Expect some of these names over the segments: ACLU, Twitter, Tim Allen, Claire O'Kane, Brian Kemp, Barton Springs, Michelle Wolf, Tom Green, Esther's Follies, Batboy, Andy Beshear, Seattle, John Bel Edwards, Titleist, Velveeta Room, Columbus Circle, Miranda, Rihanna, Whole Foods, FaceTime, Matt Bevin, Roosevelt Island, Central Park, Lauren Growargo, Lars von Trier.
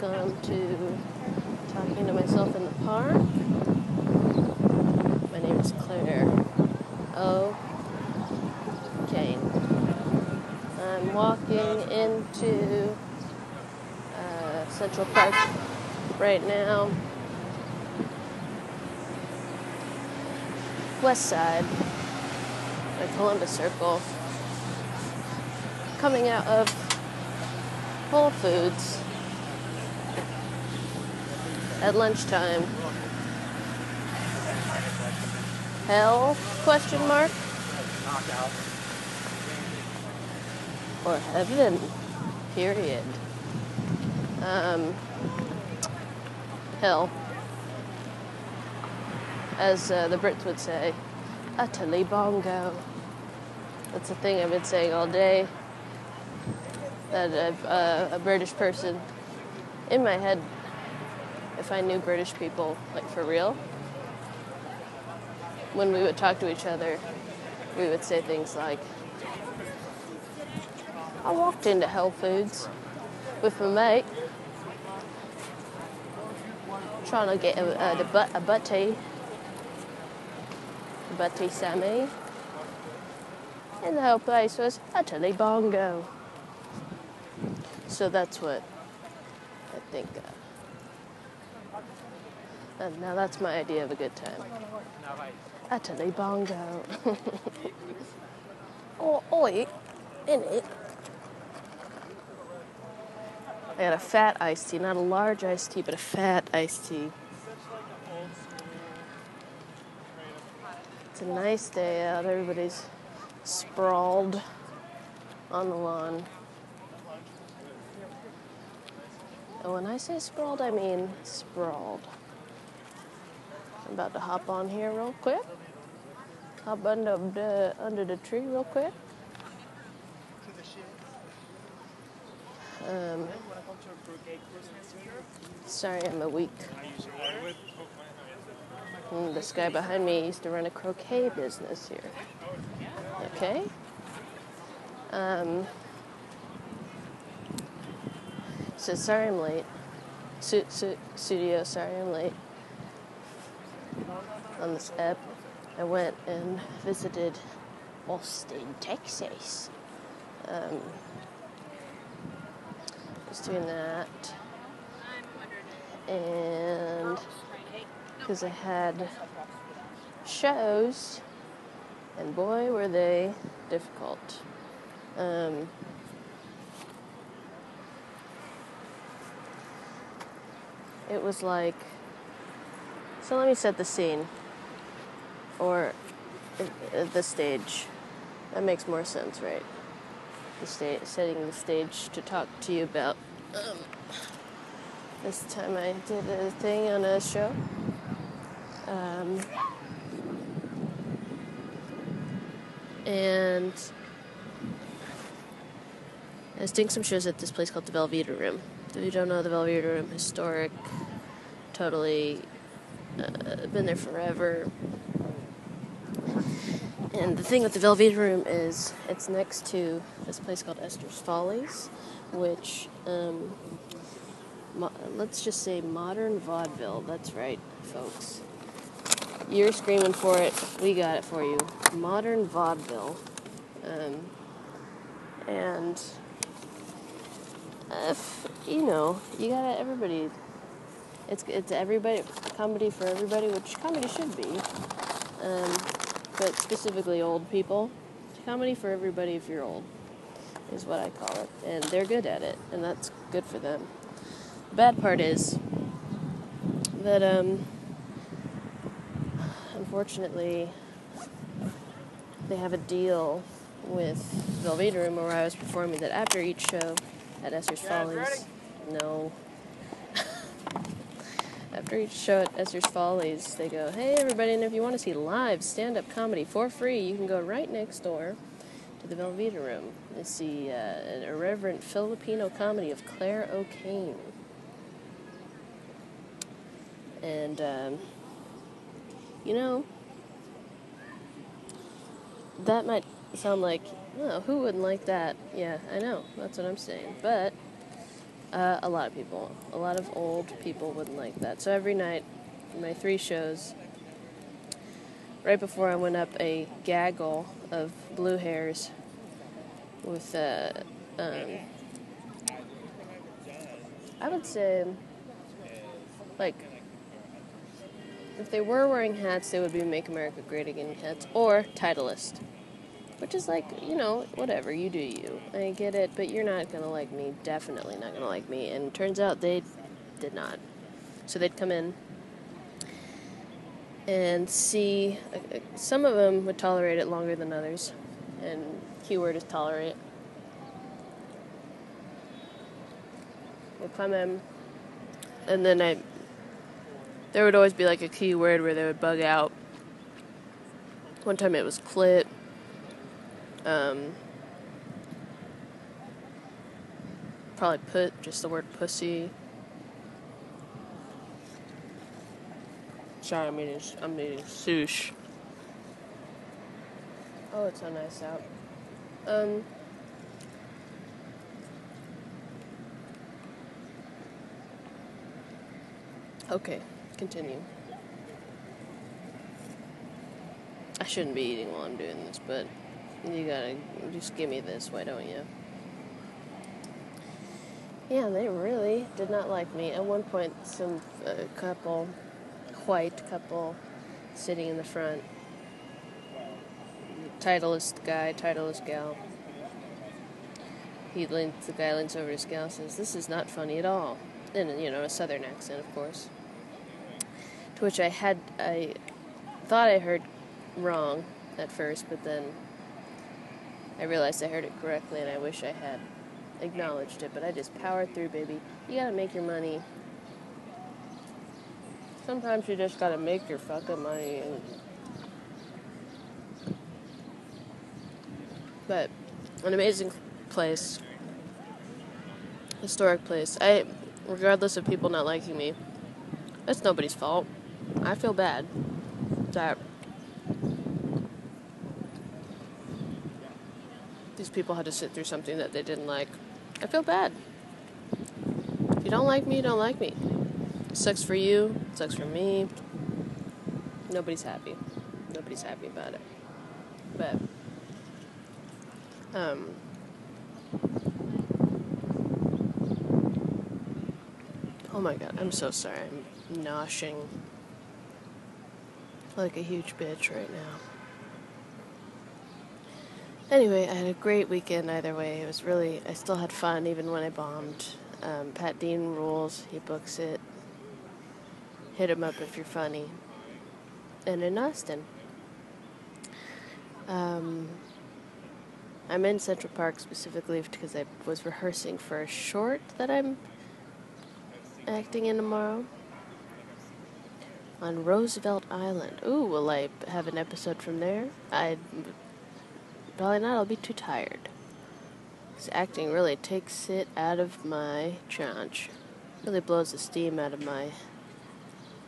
welcome to Talking to Myself in the Park. My name is Claire O'Kane. I'm walking into Central Park right now. West side of Columbus Circle. Coming out of Whole Foods at lunchtime. Hell? Question mark? Or heaven? Period. Hell. As the Brits would say, utterly bongo. That's a thing I've been saying all day. That a British person, in my head, if I knew British people, like for real, when we would talk to each other, we would say things like, I walked into Whole Foods with my mate, trying to get a butty Sammy, and the whole place was utterly bongo. So that's what I think. And now that's my idea of a good time. Utterly bongo. Oh, oi, in it. I got a fat iced tea, not a large iced tea, but a fat iced tea. It's a nice day out. Everybody's sprawled on the lawn. And when I say sprawled, I mean sprawled. I'm about to hop on here real quick. Hop under the tree real quick. Sorry, I'm a week. This guy behind me used to run a croquet business here. Okay. So sorry I'm late. Studio, sorry I'm late. On this app, I went and visited Austin, Texas. Just doing that, and because I had shows, and boy were they difficult. It was like, so let me set the scene, or the stage. That makes more sense, right? Setting the stage to talk to you about. This time I did a thing on a show. And I was doing some shows at this place called the Velveeta Room. If you don't know the Velveeta Room, historic, totally been there forever. And the thing with the Velveeta Room is it's next to this place called Esther's Follies, which, let's just say modern vaudeville. That's right, folks. You're screaming for it. We got it for you. Modern vaudeville. And... you know, you gotta, everybody, it's everybody, comedy for everybody, which comedy should be, but specifically old people. Comedy for everybody if you're old, is what I call it, and they're good at it, and that's good for them. The bad part is that, unfortunately, they have a deal with Velveeta Room, where I was performing, that after each show at Esther's Follies, no. After each show at Esther's Follies, they go, hey everybody, and if you want to see live stand-up comedy for free, you can go right next door to the Velveeta Room and see an irreverent Filipino comedy of Claire O'Kane. And, you know, that might sound like, no, who wouldn't like that? Yeah, I know. That's what I'm saying. But A lot of people. A lot of old people wouldn't like that. So every night, my three shows, right before I went up, a gaggle of blue hairs with, I would say, like, if they were wearing hats, they would be Make America Great Again hats, or Titleist. Which is like, you know, whatever, you do you. I get it, but you're not going to like me, definitely not going to like me. And turns out they did not. So they'd come in and see, some of them would tolerate it longer than others. And keyword is tolerate. They'd come in, and then there would always be like a keyword where they would bug out. One time it was clit. Probably put just the word pussy. Sorry, I'm eating sushi. Oh, it's so nice out. Okay, continue. I shouldn't be eating while I'm doing this, but you gotta just give me this, why don't you? Yeah, they really did not like me. At one point, some white couple, sitting in the front. Titleist guy, Titleist gal. The guy leans over to his gal and says, "This is not funny at all." In, you know, a southern accent, of course. To which I thought I heard wrong at first, but then I realized I heard it correctly, and I wish I had acknowledged it, but I just powered through, baby. You gotta make your money. Sometimes you just gotta make your fucking money. But an amazing place. Historic place. Regardless of people not liking me, that's nobody's fault. I feel bad that these people had to sit through something that they didn't like. I feel bad. If you don't like me, you don't like me. It sucks for you. It sucks for me. Nobody's happy. Nobody's happy about it. But, oh my god, I'm so sorry. I'm noshing like a huge bitch right now. Anyway, I had a great weekend either way. It was really, I still had fun even when I bombed. Pat Dean rules, he books it. Hit him up if you're funny. And in Austin. I'm in Central Park specifically because I was rehearsing for a short that I'm acting in tomorrow. On Roosevelt Island. Ooh, will I have an episode from there? Probably not, I'll be too tired. This acting really takes it out of my chonch. Really blows the steam out of my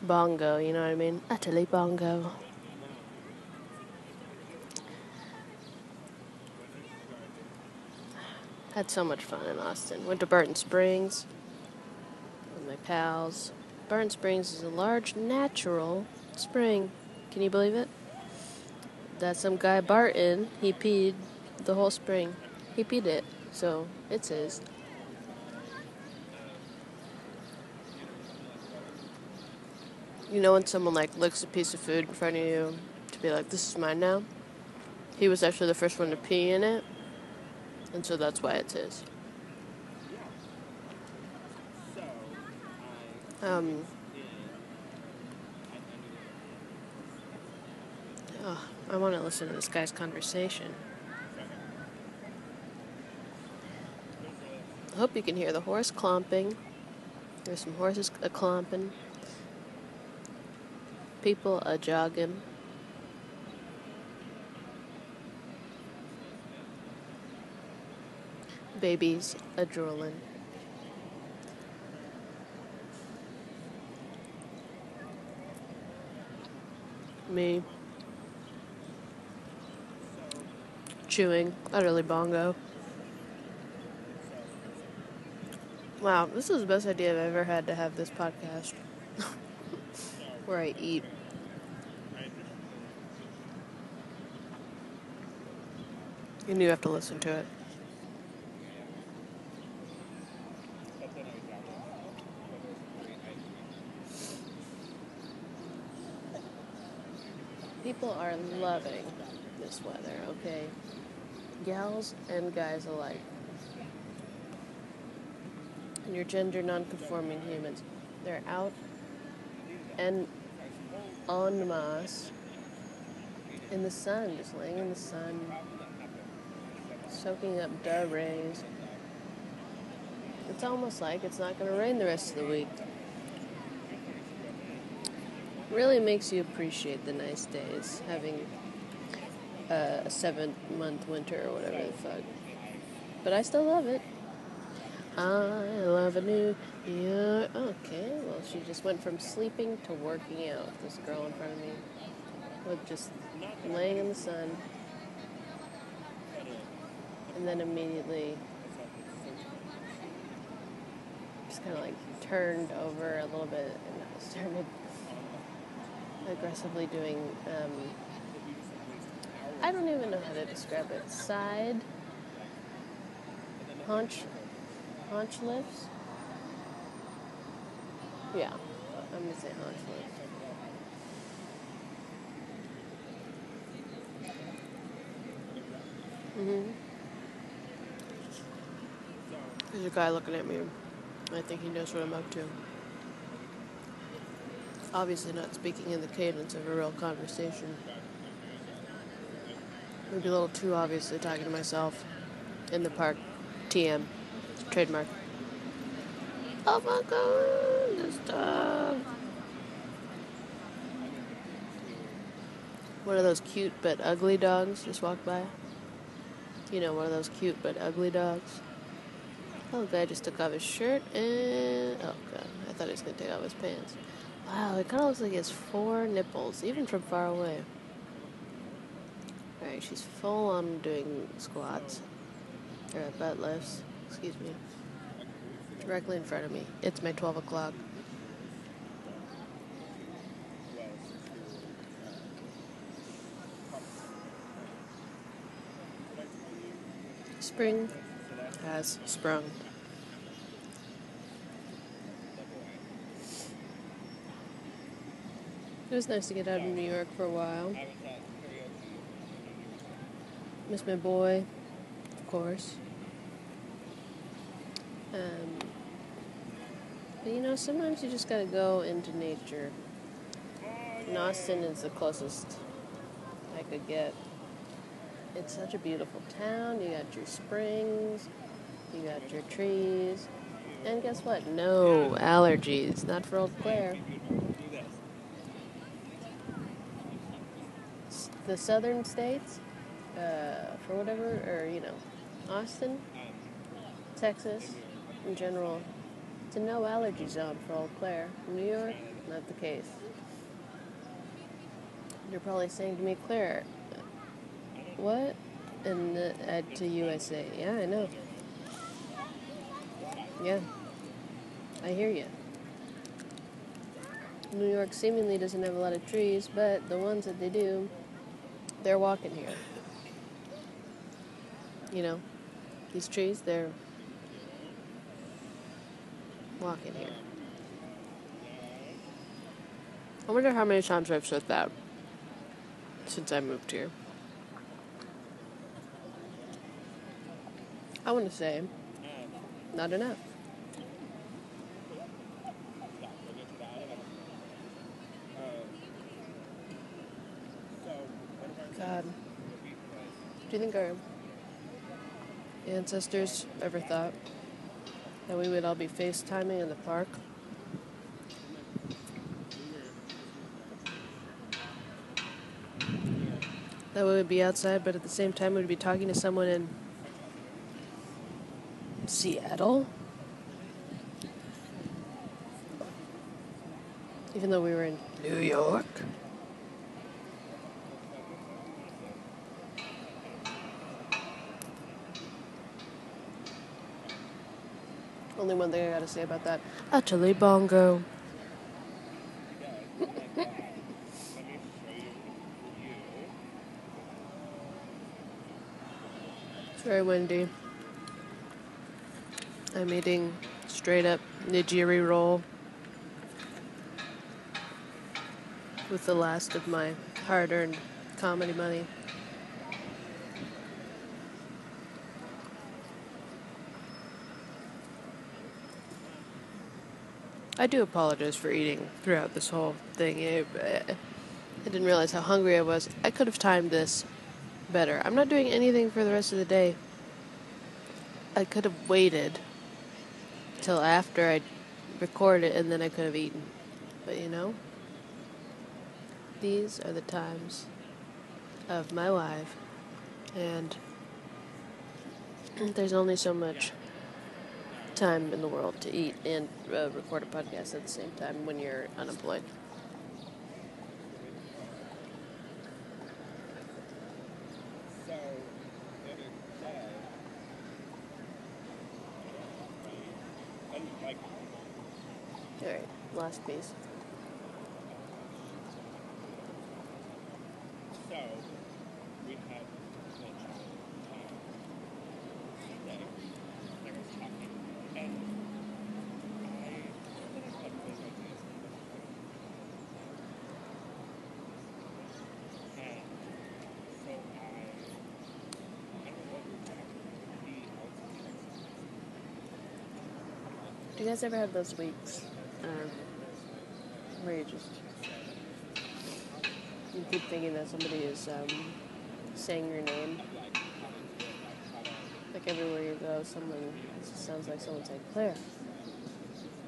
bongo, you know what I mean? Utterly bongo. Had so much fun in Austin. Went to Barton Springs with my pals. Barton Springs is a large natural spring. Can you believe it? That some guy Barton, he peed the whole spring. He peed it, so it's his. You know when someone like licks a piece of food in front of you to be like, this is mine now? He was actually the first one to pee in it, and so that's why it's his. Oh, I want to listen to this guy's conversation. I hope you can hear the horse clomping. There's some horses a-clomping. People a-jogging. Babies a-drooling. Me. Chewing, utterly bongo. Wow, this is the best idea I've ever had to have this podcast. Where I eat. You knew you have to listen to it. People are loving this weather, okay? Gals and guys alike. And your gender non-conforming humans. They're out and en masse in the sun, just laying in the sun, soaking up the rays. It's almost like it's not going to rain the rest of the week. Really makes you appreciate the nice days, having a 7-month winter or whatever the fuck. But I still love it. I love a new year. Okay, well, she just went from sleeping to working out. This girl in front of me. Look, just laying in the sun. And then immediately just kind of like turned over a little bit and started aggressively doing, I don't even know how to describe it, side haunch lifts. Yeah, I'm going to say haunch lifts. Mm-hmm. There's a guy looking at me. I think he knows what I'm up to. Obviously not speaking in the cadence of a real conversation. Maybe a little too obviously talking to myself in the park. TM. Trademark. Oh my god, this dog. One of those cute but ugly dogs just walked by. You know, one of those cute but ugly dogs. Oh, the guy just took off his shirt and... oh god, I thought he was going to take off his pants. Wow, it kind of looks like he has 4 nipples, even from far away. Alright, she's full on doing squats. Or butt lifts, excuse me. Directly in front of me. It's my 12 o'clock. Spring has sprung. It was nice to get out of New York for a while. Miss my boy, of course. But you know, sometimes you just gotta go into nature. And Austin is the closest I could get. It's such a beautiful town. You got your springs, you got your trees, and guess what? No allergies. Not for old Claire. The southern states, for whatever, or, you know, Austin, Texas, in general, it's a no-allergy zone for old Claire. New York, not the case. You're probably saying to me, Claire, what? And add to USA. Yeah, I know. Yeah, I hear you. New York seemingly doesn't have a lot of trees, but the ones that they do, they're walking here. You know, these trees, they're walking here. I wonder how many times I've said that since I moved here. I want to say, not enough. God. Do you think our ancestors ever thought that we would all be FaceTiming in the park? That we would be outside, but at the same time we'd be talking to someone in Seattle? Even though we were in New York? Only one thing I gotta say about that. Utterly bongo. It's very windy. I'm eating straight up nigiri roll with the last of my hard-earned comedy money. I do apologize for eating throughout this whole thing. I didn't realize how hungry I was. I could have timed this better. I'm not doing anything for the rest of the day. I could have waited till after I record it, and then I could have eaten. But you know, these are the times of my life, and there's only so much time in the world to eat and record a podcast at the same time when you're unemployed. Alright, last piece. Do you guys ever have those weeks where you keep thinking that somebody is saying your name? Like everywhere you go, it just sounds like someone's saying, Claire.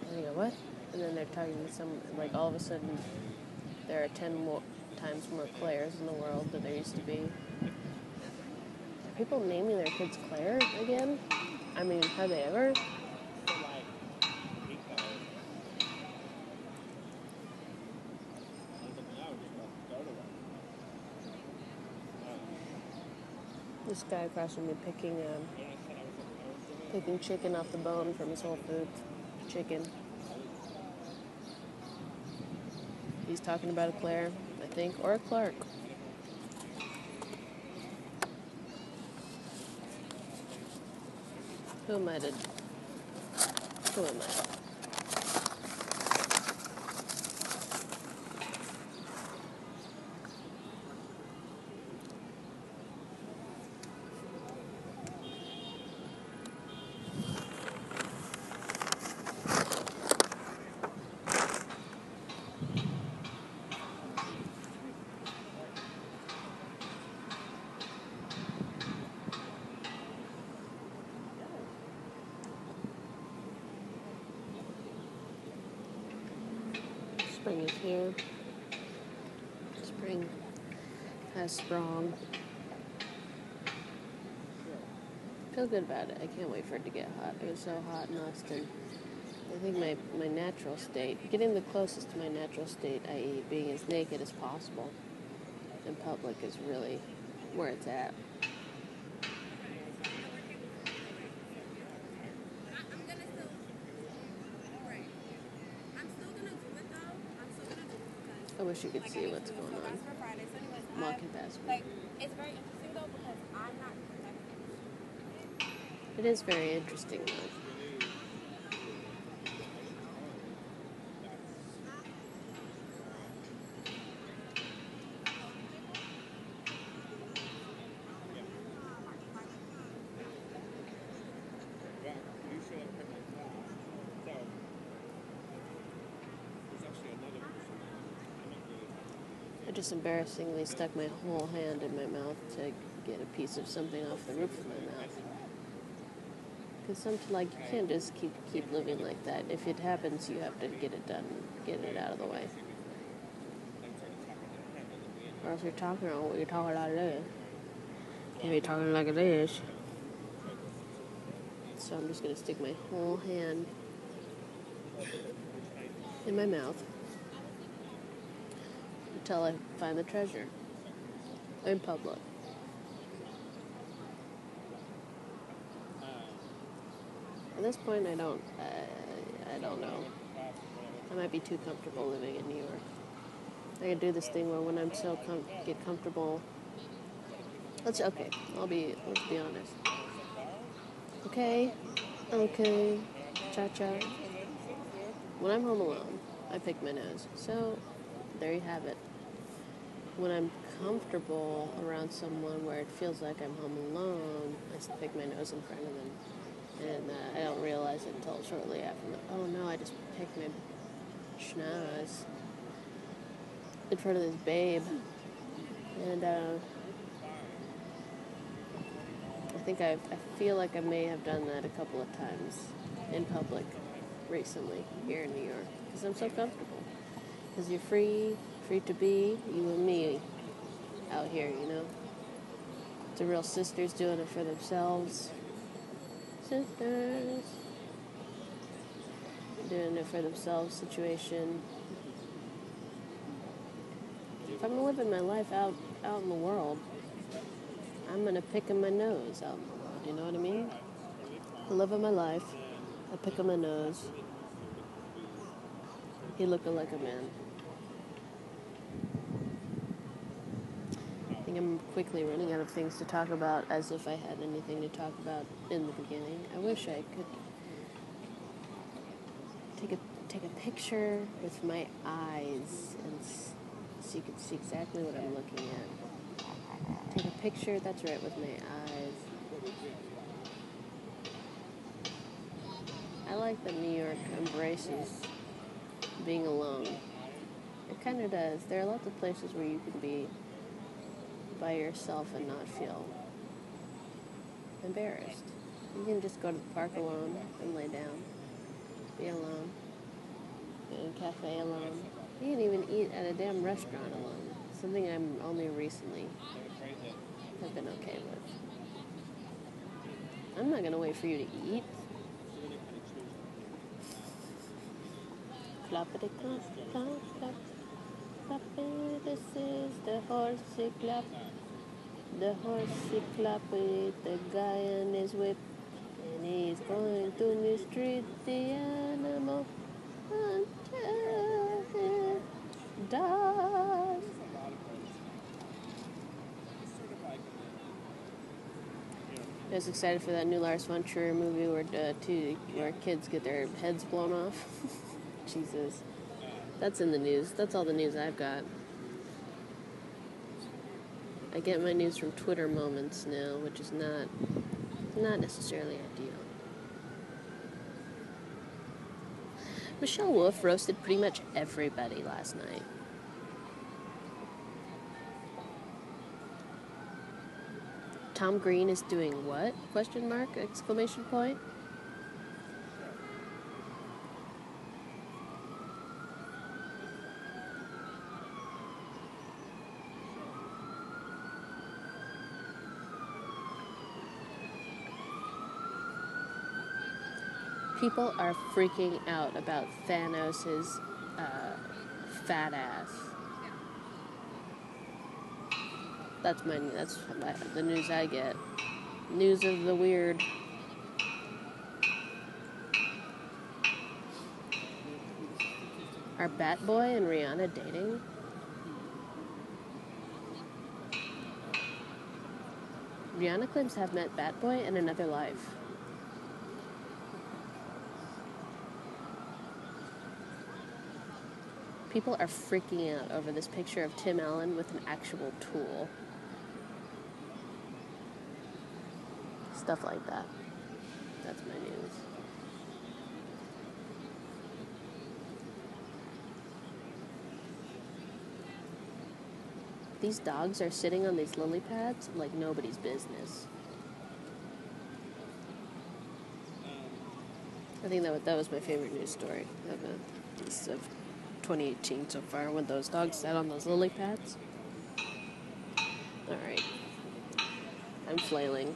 And you go, what? And then they're talking to someone, like all of a sudden there are 10 times more Claires in the world than there used to be. Are people naming their kids Claire again? I mean, have they ever? This guy across from me picking chicken off the bone from his Whole Foods. Chicken. He's talking about a Claire, I think, or a Clark. Who am I? Spring is here. Spring has sprung. I feel good about it. I can't wait for it to get hot. It was so hot in Austin. I think my natural state, getting the closest to my natural state, i.e. being as naked as possible in public, is really where it's at. I wish you could see what's going on. I'm walking past me. It's very interesting though, because I'm not connected. It is very interesting though. I just embarrassingly stuck my whole hand in my mouth to get a piece of something off the roof of my mouth. Because you can't just keep living like that. If it happens, you have to get it done, get it out of the way. Or else you're talking about what you're talking about today. Can't be talking like it is. So I'm just going to stick my whole hand in my mouth until I find the treasure in public. At this point, I don't know. I might be too comfortable living in New York. I could do this thing where when I'm so get comfortable. Let's be honest. Okay, cha-cha. When I'm home alone, I pick my nose. So, there you have it. When I'm comfortable around someone where it feels like I'm home alone, I pick my nose in front of them. And I don't realize it until shortly after. Oh no, I just picked my schnoz in front of this babe. And, I think I feel like I may have done that a couple of times in public recently here in New York because I'm so comfortable. Because you're free to be you and me out here, you know. The real sisters doing it for themselves. Sisters doing it for themselves situation. If I'm living my life out in the world, I'm going to pick on my nose out in the world, you know what I mean? I live my life, I pick on my nose. He looking like a man. I think I'm quickly running out of things to talk about as if I had anything to talk about in the beginning. I wish I could take a picture with my eyes and so you could see exactly what I'm looking at. Take a picture, that's right, with my eyes. I like that New York embraces being alone. It kind of does. There are lots of places where you can be by yourself and not feel embarrassed. You can just go to the park alone and lay down, be alone, go to a cafe alone. You can even eat at a damn restaurant alone. Something I'm only recently have been okay with. I'm not gonna wait for you to eat. Floppity clop, clop, clop. Floppity, this is the horsey clap. The horsey clap with the guy and his whip. And he's going to mistreat the animal until he dies. I was excited for that new Lars von Trier movie where kids get their heads blown off. Jesus. That's in the news. That's all the news I've got. I get my news from Twitter moments now, which is not necessarily ideal. Michelle Wolf roasted pretty much everybody last night. Tom Green is doing what? ?! People are freaking out about Thanos' fat ass. That's the news I get. News of the weird. Are Batboy and Rihanna dating? Rihanna claims to have met Batboy in another life. People are freaking out over this picture of Tim Allen with an actual tool. Stuff like that. That's my news. These dogs are sitting on these lily pads like nobody's business. I think that was my favorite news story of 2018 so far, when those dogs sat on those lily pads. Alright. I'm flailing.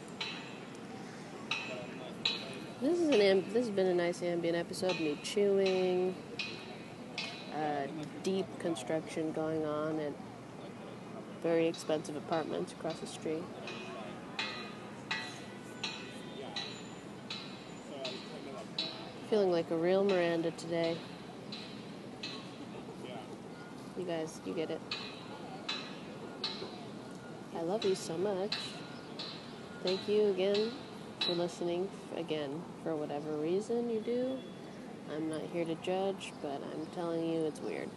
This has been a nice ambient episode. Me chewing. Deep construction going on at very expensive apartments across the street. Feeling like a real Miranda today. You guys, you get it. I love you so much. Thank you again for listening, again, for whatever reason you do. I'm not here to judge, but I'm telling you it's weird.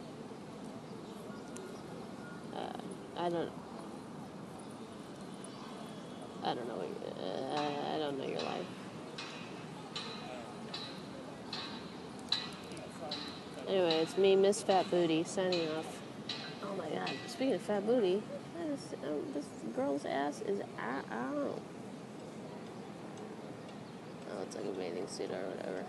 I don't know your life. Anyway, it's me, Miss Fat Booty, signing off. Oh my God! Speaking of Fat Booty, this girl's ass is out. Oh, it's like a bathing suit or whatever.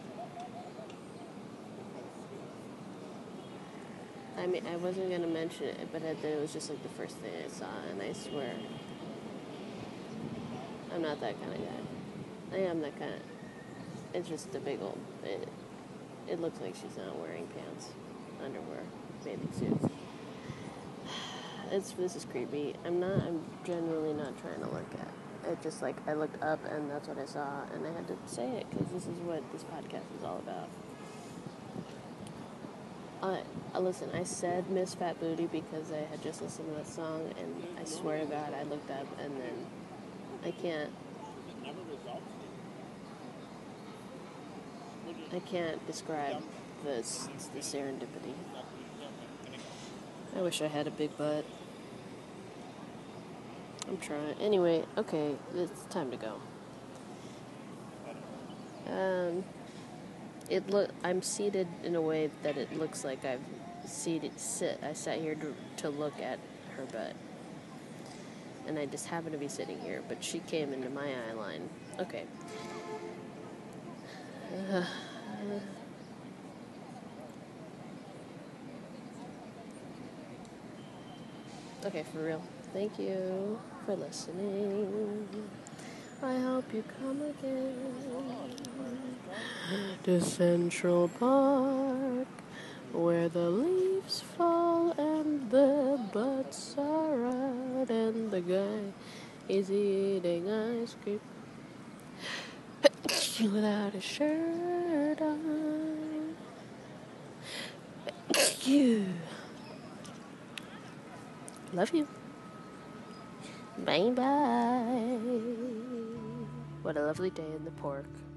I mean, I wasn't gonna mention it, but then it was just like the first thing I saw, and I swear, I'm not that kind of guy. I am that kind of. It's just a big old. It looks like she's not wearing pants, underwear, bathing suits. This is creepy. I'm generally not trying to look at it. Just like I looked up and that's what I saw, and I had to say it because this is what this podcast is all about. Listen, I said Miss Fat Booty because I had just listened to that song, and I swear to God, I looked up and then I can't describe the serendipity. I wish I had a big butt. I'm trying. Anyway, okay, it's time to go. I'm seated in a way that it looks like I've I sat here to look at her butt. And I just happen to be sitting here, but she came into my eye line. Okay. Okay, for real. Thank you for listening. I hope you come again to Central Park, where the leaves fall and the butts are out and the guy is eating ice cream without a shirt on. You. Love you. Bye bye. What a lovely day in the park.